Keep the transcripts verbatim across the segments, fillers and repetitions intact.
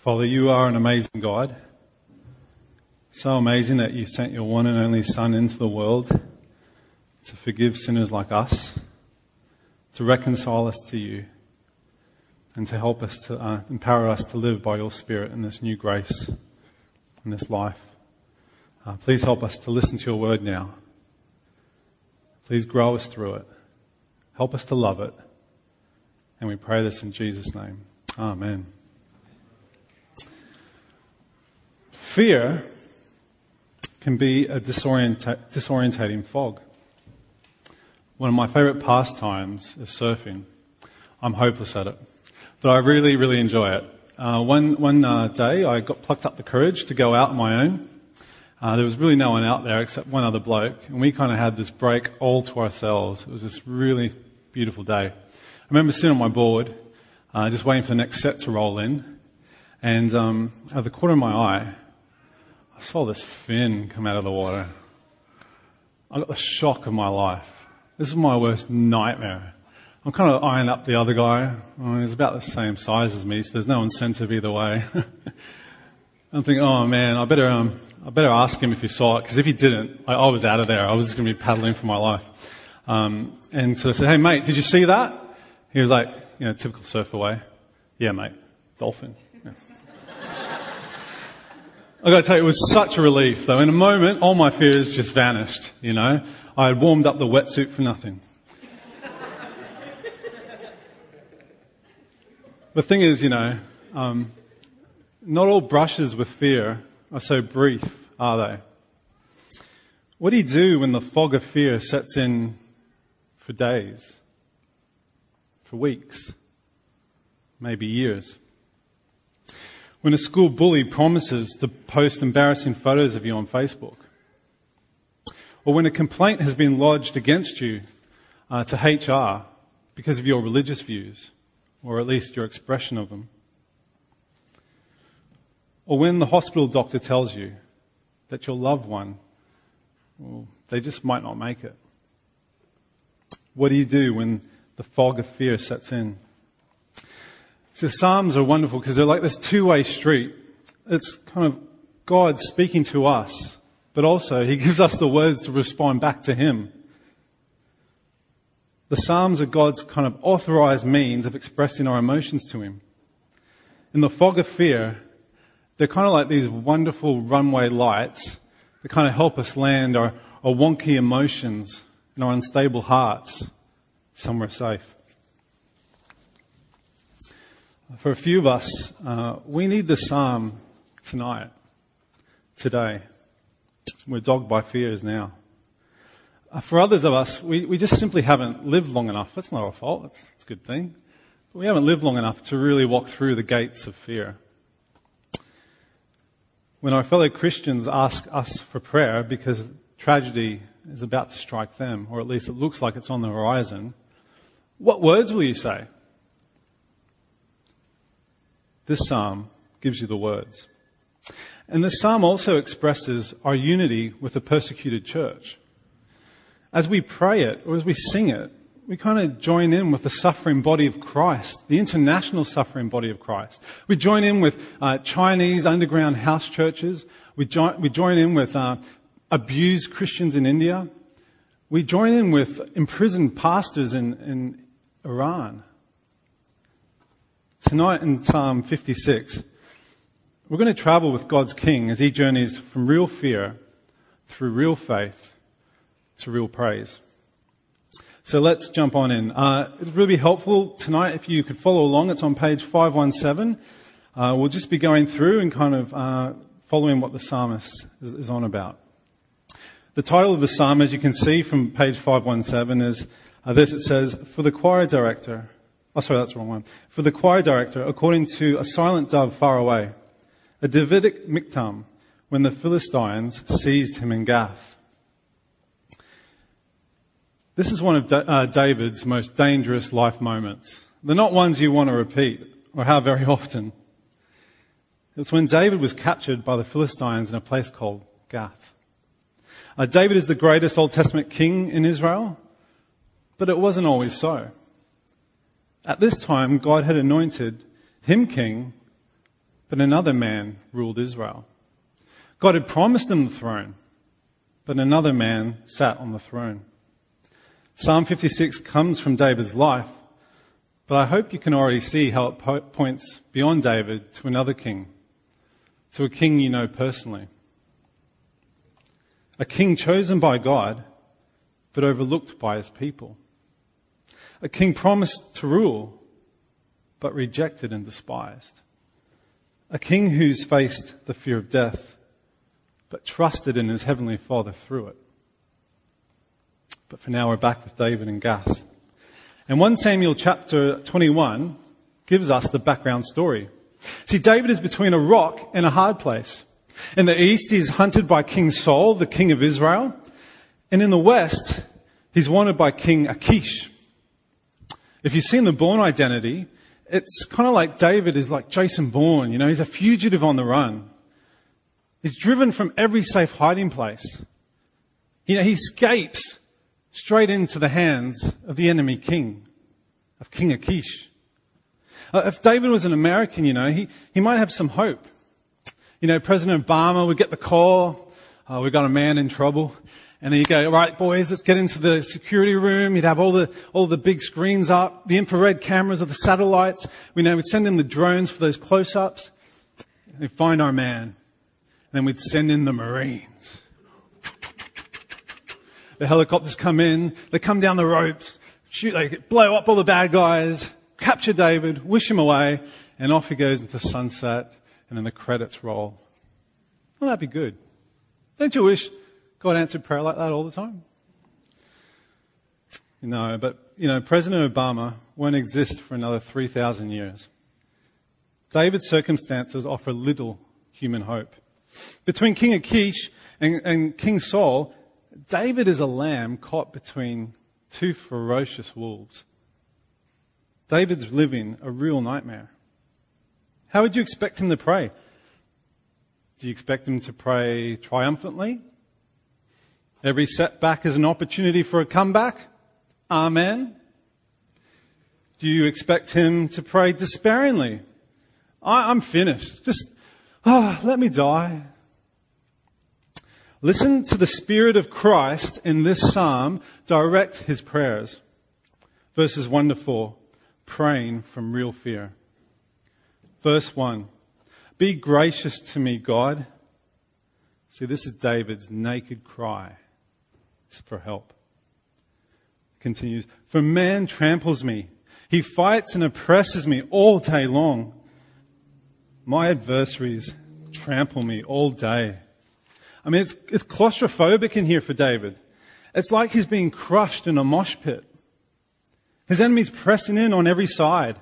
Father, you are an amazing God. So amazing that you sent your one and only Son into the world to forgive sinners like us, to reconcile us to you, and to help us, to uh, empower us to live by your Spirit in this new grace, in this life. Uh, please help us to listen to your word now. Please grow us through it. Help us to love it. And we pray this in Jesus' name. Amen. Fear can be a disorienta- disorientating fog. One of my favourite pastimes is surfing. I'm hopeless at it, but I really, really enjoy it. Uh, one one uh, day, I got plucked up the courage to go out on my own. Uh, there was really no one out there except one other bloke, and we kind of had this break all to ourselves. It was this really beautiful day. I remember sitting on my board, uh, just waiting for the next set to roll in, and um, out of the corner of my eye, I saw this fin come out of the water. I got the shock of my life. This is my worst nightmare. I'm kind of eyeing up the other guy. Oh, he's about the same size as me, so there's no incentive either way. I'm thinking, oh man, I better um, I better ask him if he saw it, because if he didn't, I, I was out of there. I was just going to be paddling for my life. Um, and so I said, hey mate, did you see that? He was like, you know, typical surfer way. Yeah mate, dolphin. Yeah. I gotta tell you, it was such a relief though. In a moment, all my fears just vanished, you know. I had warmed up the wetsuit for nothing. The thing is, you know, um, not all brushes with fear are so brief, are they? What do you do when the fog of fear sets in for days, for weeks, maybe years? When a school bully promises to post embarrassing photos of you on Facebook. Or when a complaint has been lodged against you uh, to H R because of your religious views, or at least your expression of them. Or when the hospital doctor tells you that your loved one, well, they just might not make it. What do you do when the fog of fear sets in? So Psalms are wonderful because they're like this two-way street. It's kind of God speaking to us, but also he gives us the words to respond back to him. The Psalms are God's kind of authorized means of expressing our emotions to him. In the fog of fear, they're kind of like these wonderful runway lights that kind of help us land our, our wonky emotions and our unstable hearts somewhere safe. For a few of us, uh, we need the psalm tonight, today. We're dogged by fears now. Uh, for others of us, we, we just simply haven't lived long enough. That's not our fault. That's, that's a good thing. But we haven't lived long enough to really walk through the gates of fear. When our fellow Christians ask us for prayer because tragedy is about to strike them, or at least it looks like it's on the horizon, what words will you say? This psalm gives you the words. And this psalm also expresses our unity with the persecuted church. As we pray it, or as we sing it, we kind of join in with the suffering body of Christ, the international suffering body of Christ. We join in with uh, Chinese underground house churches. We join, we join in with uh, abused Christians in India. We join in with imprisoned pastors in, in Iran. Tonight in Psalm fifty-six, we're going to travel with God's King as he journeys from real fear through real faith to real praise. So let's jump on in. Uh, it would really be helpful tonight if you could follow along. It's on page five one seven. Uh, we'll just be going through and kind of uh, following what the psalmist is, is on about. The title of the psalm, as you can see from page five one seven, is uh, this. It says, For the choir director, oh sorry, that's the wrong one. For the choir director, according to a silent dove far away, a Davidic miktam, when the Philistines seized him in Gath. This is one of uh, David's most dangerous life moments. They're not ones you want to repeat or have very often. It's when David was captured by the Philistines in a place called Gath. Uh, David is the greatest Old Testament king in Israel, but it wasn't always so. At this time, God had anointed him king but another man ruled Israel. God had promised them the throne, but another man sat on the throne. Psalm fifty-six comes from David's life, but I hope you can already see how it po- points beyond David to another king, to a king you know personally. A king chosen by God, but overlooked by his people. A king promised to rule, but rejected and despised. A king who's faced the fear of death, but trusted in his heavenly Father through it. But for now, we're back with David and Gath. And First Samuel chapter twenty-one gives us the background story. See, David is between a rock and a hard place. In the east, he's hunted by King Saul, the king of Israel. And in the west, he's wanted by King Achish. If you've seen the Bourne Identity, it's kind of like David is like Jason Bourne, you know, he's a fugitive on the run. He's driven from every safe hiding place. You know, he escapes straight into the hands of the enemy king, of King Achish. Uh, if David was an American, you know, he, he might have some hope. You know, President Obama would get the call, uh, we've got a man in trouble. And then you go, right, boys, let's get into the security room. You'd have all the, all the big screens up, the infrared cameras of the satellites. We know we'd send in the drones for those close-ups. They'd find our man. And then we'd send in the Marines. The helicopters come in. They come down the ropes. Shoot, they blow up all the bad guys. Capture David. Wish him away. And off he goes into sunset. And then the credits roll. Well, that'd be good. Don't you wish God answered prayer like that all the time? No, but, you know, President Obama won't exist for another three thousand years. David's circumstances offer little human hope. Between King Achish and, and King Saul, David is a lamb caught between two ferocious wolves. David's living a real nightmare. How would you expect him to pray? Do you expect him to pray triumphantly? Every setback is an opportunity for a comeback. Amen. Do you expect him to pray despairingly? I, I'm finished. Just, oh, let me die. Listen to the Spirit of Christ in this psalm direct his prayers. Verses one to four, praying from real fear. Verse one, be gracious to me, God. See, this is David's naked cry for help. It continues, for man tramples me. He fights and oppresses me all day long. My adversaries trample me all day. I mean, it's, it's claustrophobic in here for David. It's like he's being crushed in a mosh pit. His enemies pressing in on every side.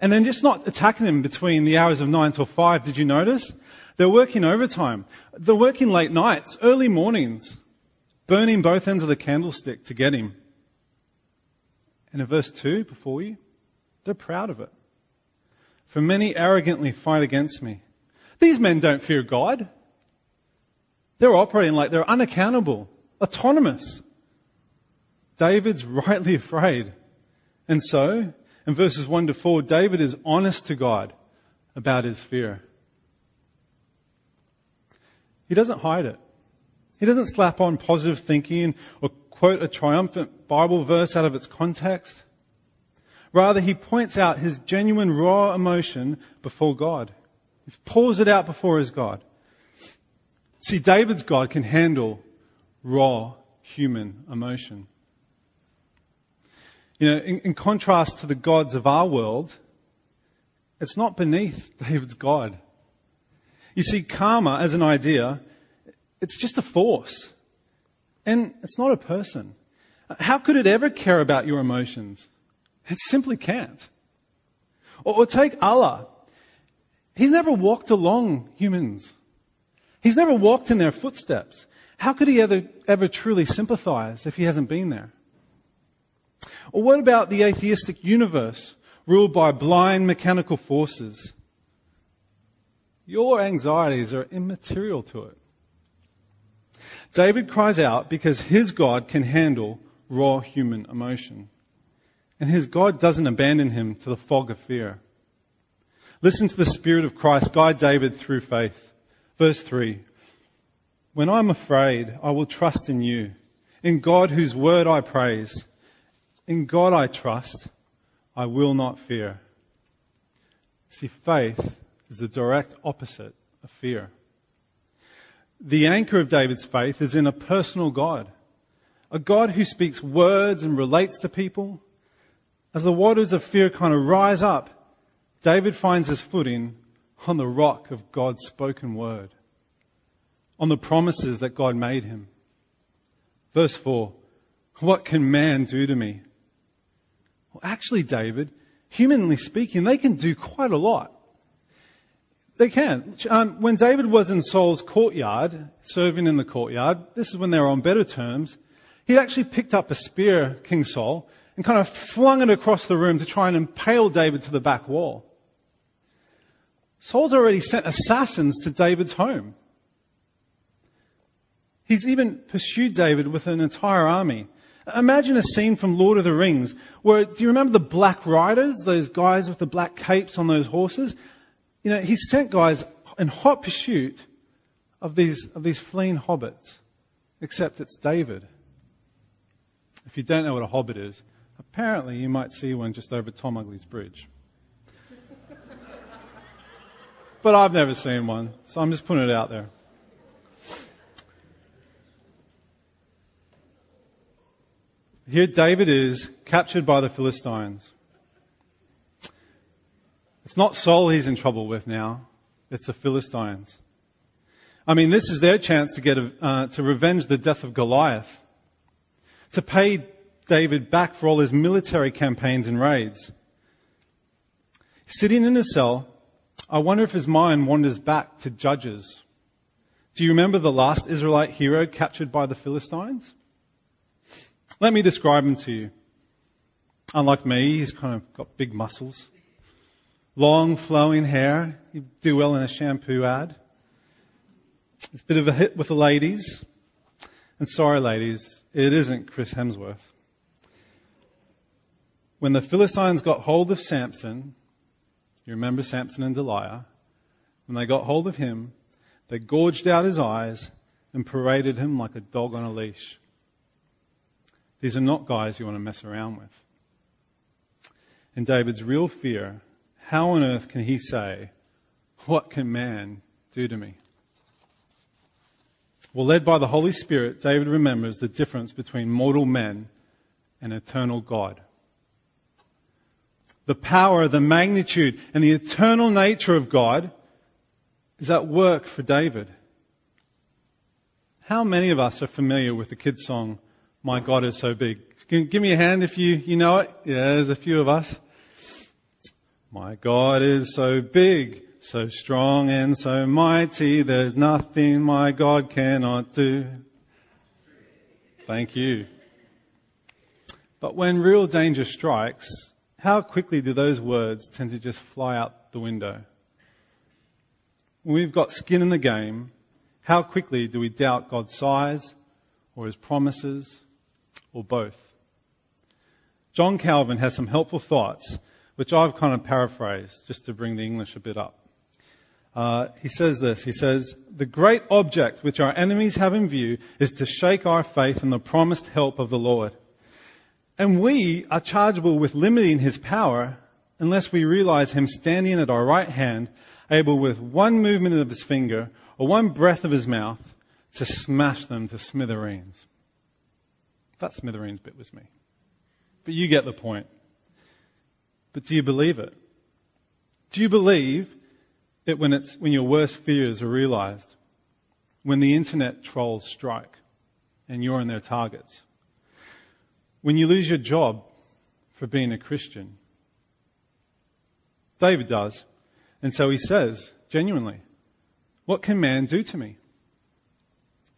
And they're just not attacking him between the hours of nine till five. Did you notice? They're working overtime. They're working late nights, early mornings, burning both ends of the candlestick to get him. And in verse two, before you, they're proud of it. For many arrogantly fight against me. These men don't fear God. They're operating like they're unaccountable, autonomous. David's rightly afraid. And so, in verses one to four, David is honest to God about his fear. He doesn't hide it. He doesn't slap on positive thinking or quote a triumphant Bible verse out of its context. Rather, he points out his genuine raw emotion before God. He pours it out before his God. See, David's God can handle raw human emotion. You know, in, in contrast to the gods of our world, it's not beneath David's God. You see, karma as an idea, it's just a force. And it's not a person. How could it ever care about your emotions? It simply can't. Or, or take Allah. He's never walked along humans. He's never walked in their footsteps. How could he ever, ever truly sympathize if he hasn't been there? Or what about the atheistic universe ruled by blind mechanical forces? Your anxieties are immaterial to it. David cries out because his God can handle raw human emotion. And his God doesn't abandon him to the fog of fear. Listen to the Spirit of Christ guide David through faith. Verse three. When I'm afraid, I will trust in you, in God whose word I praise. In God I trust, I will not fear. See, faith is the direct opposite of fear. The anchor of David's faith is in a personal God, a God who speaks words and relates to people. As the waters of fear kind of rise up, David finds his footing on the rock of God's spoken word, on the promises that God made him. Verse four, what can man do to me? Well, actually, David, humanly speaking, they can do quite a lot. They can. Um, when David was in Saul's courtyard, serving in the courtyard, this is when they were on better terms, he actually picked up a spear, King Saul, and kind of flung it across the room to try and impale David to the back wall. Saul's already sent assassins to David's home. He's even pursued David with an entire army. Imagine a scene from Lord of the Rings where, do you remember the black riders, those guys with the black capes on those horses? You know, he sent guys in hot pursuit of these, of these fleeing hobbits, except it's David. If you don't know what a hobbit is, apparently you might see one just over Tom Ugly's Bridge. But I've never seen one, so I'm just putting it out there. Here David is captured by the Philistines. It's not Saul he's in trouble with now. It's the Philistines. I mean, this is their chance to get a, uh, to revenge the death of Goliath, to pay David back for all his military campaigns and raids. Sitting in his cell, I wonder if his mind wanders back to Judges. Do you remember the last Israelite hero captured by the Philistines? Let me describe him to you. Unlike me, he's kind of got big muscles. Long, flowing hair. He'd do well in a shampoo ad. It's a bit of a hit with the ladies. And sorry, ladies, it isn't Chris Hemsworth. When the Philistines got hold of Samson, you remember Samson and Delilah, when they got hold of him, they gouged out his eyes and paraded him like a dog on a leash. These are not guys you want to mess around with. And David's real fear, how on earth can he say, what can man do to me? Well, led by the Holy Spirit, David remembers the difference between mortal men and eternal God. The power, the magnitude, and the eternal nature of God is at work for David. How many of us are familiar with the kids' song, My God Is So Big? Give me a hand if you, you know it. Yeah, there's a few of us. My God is so big, so strong and so mighty, there's nothing my God cannot do. Thank you. But when real danger strikes, how quickly do those words tend to just fly out the window? When we've got skin in the game, how quickly do we doubt God's size or his promises or both? John Calvin has some helpful thoughts, which I've kind of paraphrased just to bring the English a bit up. Uh, he says this, he says, the great object which our enemies have in view is to shake our faith in the promised help of the Lord. And we are chargeable with limiting his power unless we realize him standing at our right hand, able with one movement of his finger or one breath of his mouth to smash them to smithereens. That smithereens bit was me. But you get the point. But do you believe it? Do you believe It when it's when your worst fears are realized, when the internet trolls strike and you're in their targets, when you lose your job for being a Christian? David does, and so he says genuinely, what can man do to me?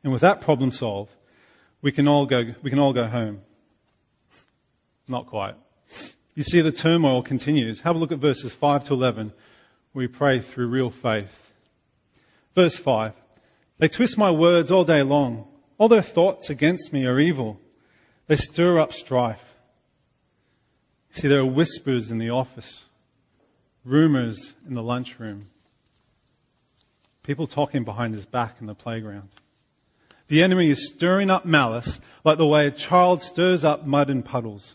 And with that problem solved, we can all go we can all go home. Not quite. You see, the turmoil continues. Have a look at verses five to eleven. We pray through real faith. Verse five. They twist my words all day long. All their thoughts against me are evil. They stir up strife. See, there are whispers in the office. Rumors in the lunchroom. People talking behind his back in the playground. The enemy is stirring up malice like the way a child stirs up mud and puddles.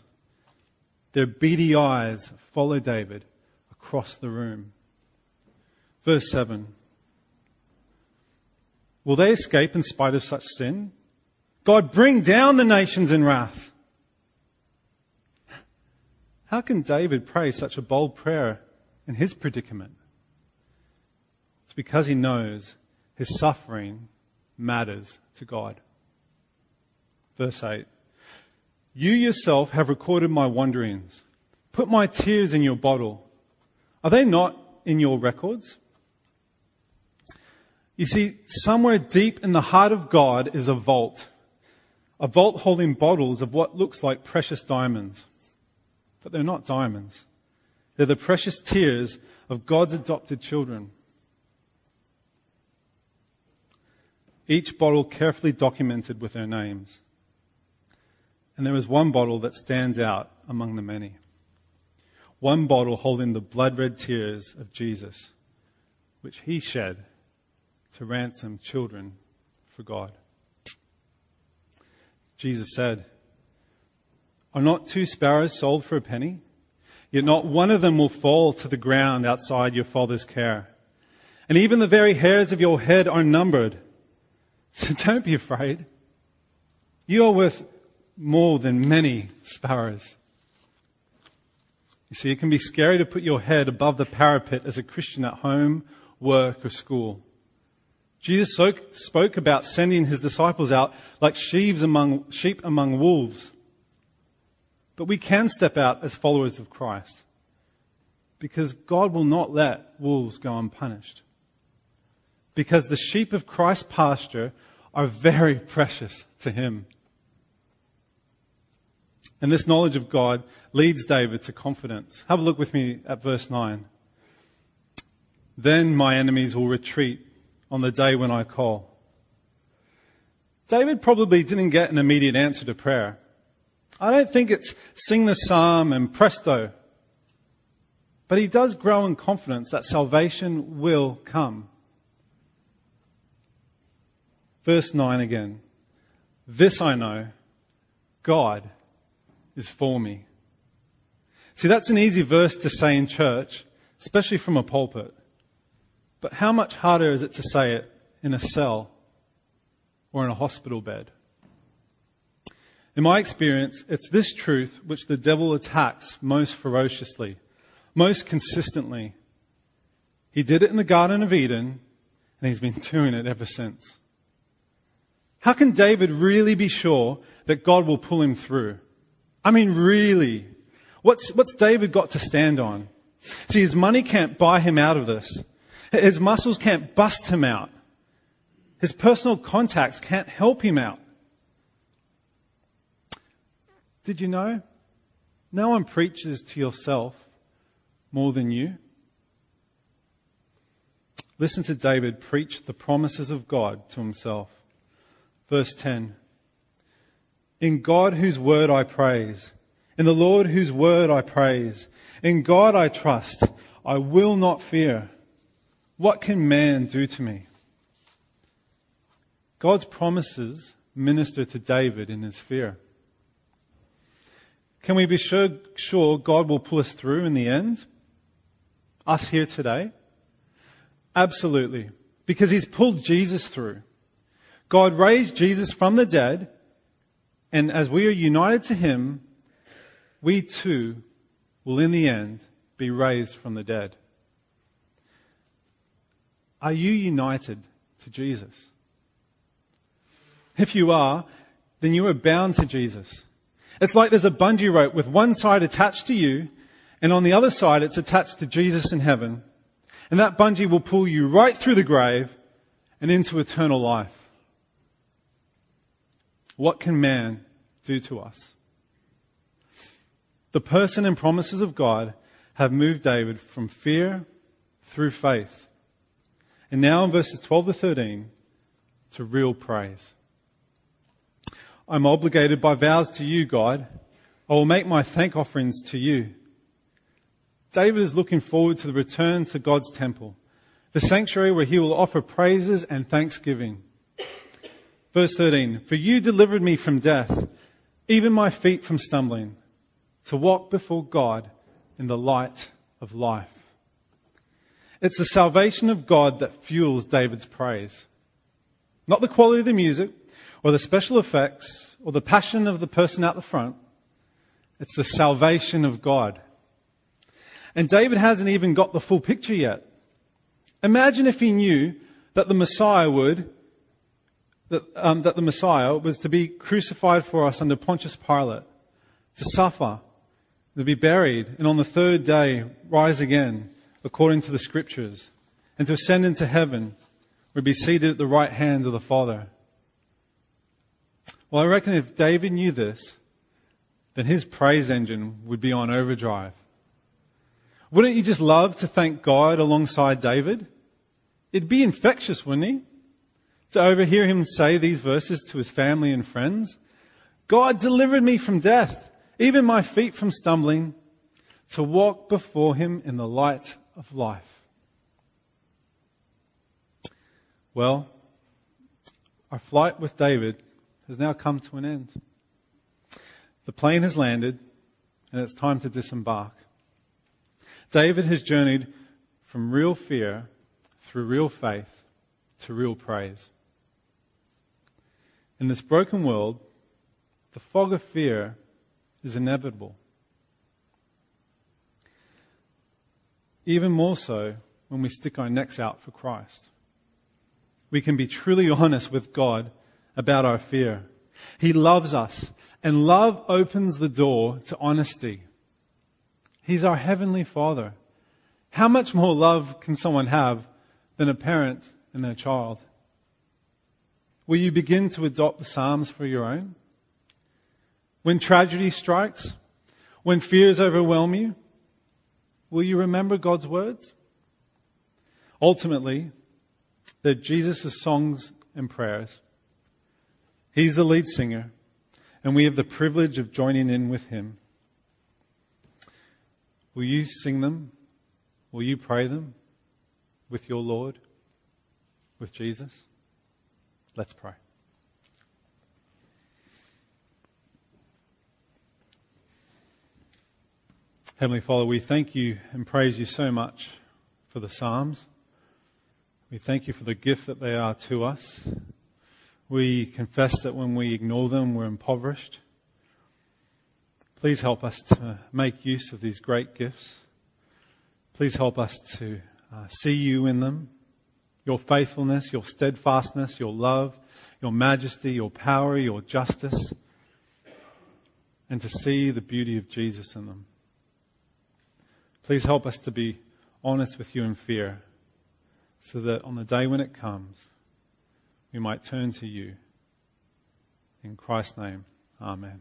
Their beady eyes follow David across the room. Verse seven. Will they escape in spite of such sin? God, bring down the nations in wrath. How can David pray such a bold prayer in his predicament? It's because he knows his suffering matters to God. Verse eight. You yourself have recorded my wanderings. Put my tears in your bottle. Are they not in your records? You see, somewhere deep in the heart of God is a vault. A vault holding bottles of what looks like precious diamonds. But they're not diamonds. They're the precious tears of God's adopted children. Each bottle carefully documented with their names. And there is one bottle that stands out among the many. One bottle holding the blood-red tears of Jesus, which he shed to ransom children for God. Jesus said, are not two sparrows sold for a penny? Yet not one of them will fall to the ground outside your Father's care. And even the very hairs of your head are numbered. So don't be afraid. You are worth more than many sparrows. You see, it can be scary to put your head above the parapet as a Christian at home, work, or school. Jesus spoke about sending his disciples out like sheaves among, sheep among wolves. But we can step out as followers of Christ because God will not let wolves go unpunished. Because the sheep of Christ's pasture are very precious to him. And this knowledge of God leads David to confidence. Have a look with me at verse nine. Then my enemies will retreat on the day when I call. David probably didn't get an immediate answer to prayer. I don't think it's sing the psalm and presto. But he does grow in confidence that salvation will come. Verse nine again. This I know, God is for me. See, that's an easy verse to say in church, especially from a pulpit. But how much harder is it to say it in a cell or in a hospital bed? In my experience, it's this truth which the devil attacks most ferociously, most consistently. He did it in the Garden of Eden, and he's been doing it ever since. How can David really be sure that God will pull him through? I mean, really. What's, what's David got to stand on? See, his money can't buy him out of this. His muscles can't bust him out. His personal contacts can't help him out. Did you know? No one preaches to yourself more than you. Listen to David preach the promises of God to himself. Verse ten. In God whose word I praise, in the Lord whose word I praise, in God I trust, I will not fear. What can man do to me? God's promises minister to David in his fear. Can we be sure, sure God will pull us through in the end? Us here today? Absolutely. Because he's pulled Jesus through. God raised Jesus from the dead, and as we are united to him, we too will in the end be raised from the dead. Are you united to Jesus? If you are, then you are bound to Jesus. It's like there's a bungee rope with one side attached to you, and on the other side it's attached to Jesus in heaven. And that bungee will pull you right through the grave and into eternal life. What can man do to us? The person and promises of God have moved David from fear through faith. And now in verses twelve to thirteen, to real praise. I'm obligated by vows to you, God. I will make my thank offerings to you. David is looking forward to the return to God's temple, the sanctuary where he will offer praises and thanksgiving. Verse thirteen, for you delivered me from death, even my feet from stumbling, to walk before God in the light of life. It's the salvation of God that fuels David's praise. Not the quality of the music or the special effects or the passion of the person out the front. It's the salvation of God. And David hasn't even got the full picture yet. Imagine if he knew that the Messiah would, that, um, that the Messiah was to be crucified for us under Pontius Pilate, to suffer, to be buried, and on the third day rise again, according to the Scriptures, and to ascend into heaven, would be seated at the right hand of the Father. Well, I reckon if David knew this, then his praise engine would be on overdrive. Wouldn't you just love to thank God alongside David? It'd be infectious, wouldn't he? To overhear him say these verses to his family and friends. God delivered me from death, even my feet from stumbling, to walk before him in the light of life. Well, our flight with David has now come to an end. The plane has landed, and it's time to disembark. David has journeyed from real fear through real faith to real praise. In this broken world, the fog of fear is inevitable. Even more so when we stick our necks out for Christ. We can be truly honest with God about our fear. He loves us, and love opens the door to honesty. He's our Heavenly Father. How much more love can someone have than a parent and their child? Will you begin to adopt the Psalms for your own? When tragedy strikes, when fears overwhelm you, will you remember God's words? Ultimately, they're Jesus' songs and prayers. He's the lead singer, and we have the privilege of joining in with him. Will you sing them? Will you pray them with your Lord, with Jesus? Let's pray. Heavenly Father, we thank you and praise you so much for the Psalms. We thank you for the gift that they are to us. We confess that when we ignore them, we're impoverished. Please help us to make use of these great gifts. Please help us to uh, see you in them, your faithfulness, your steadfastness, your love, your majesty, your power, your justice, and to see the beauty of Jesus in them. Please help us to be honest with you in fear, so that on the day when it comes, we might turn to you. In Christ's name, amen.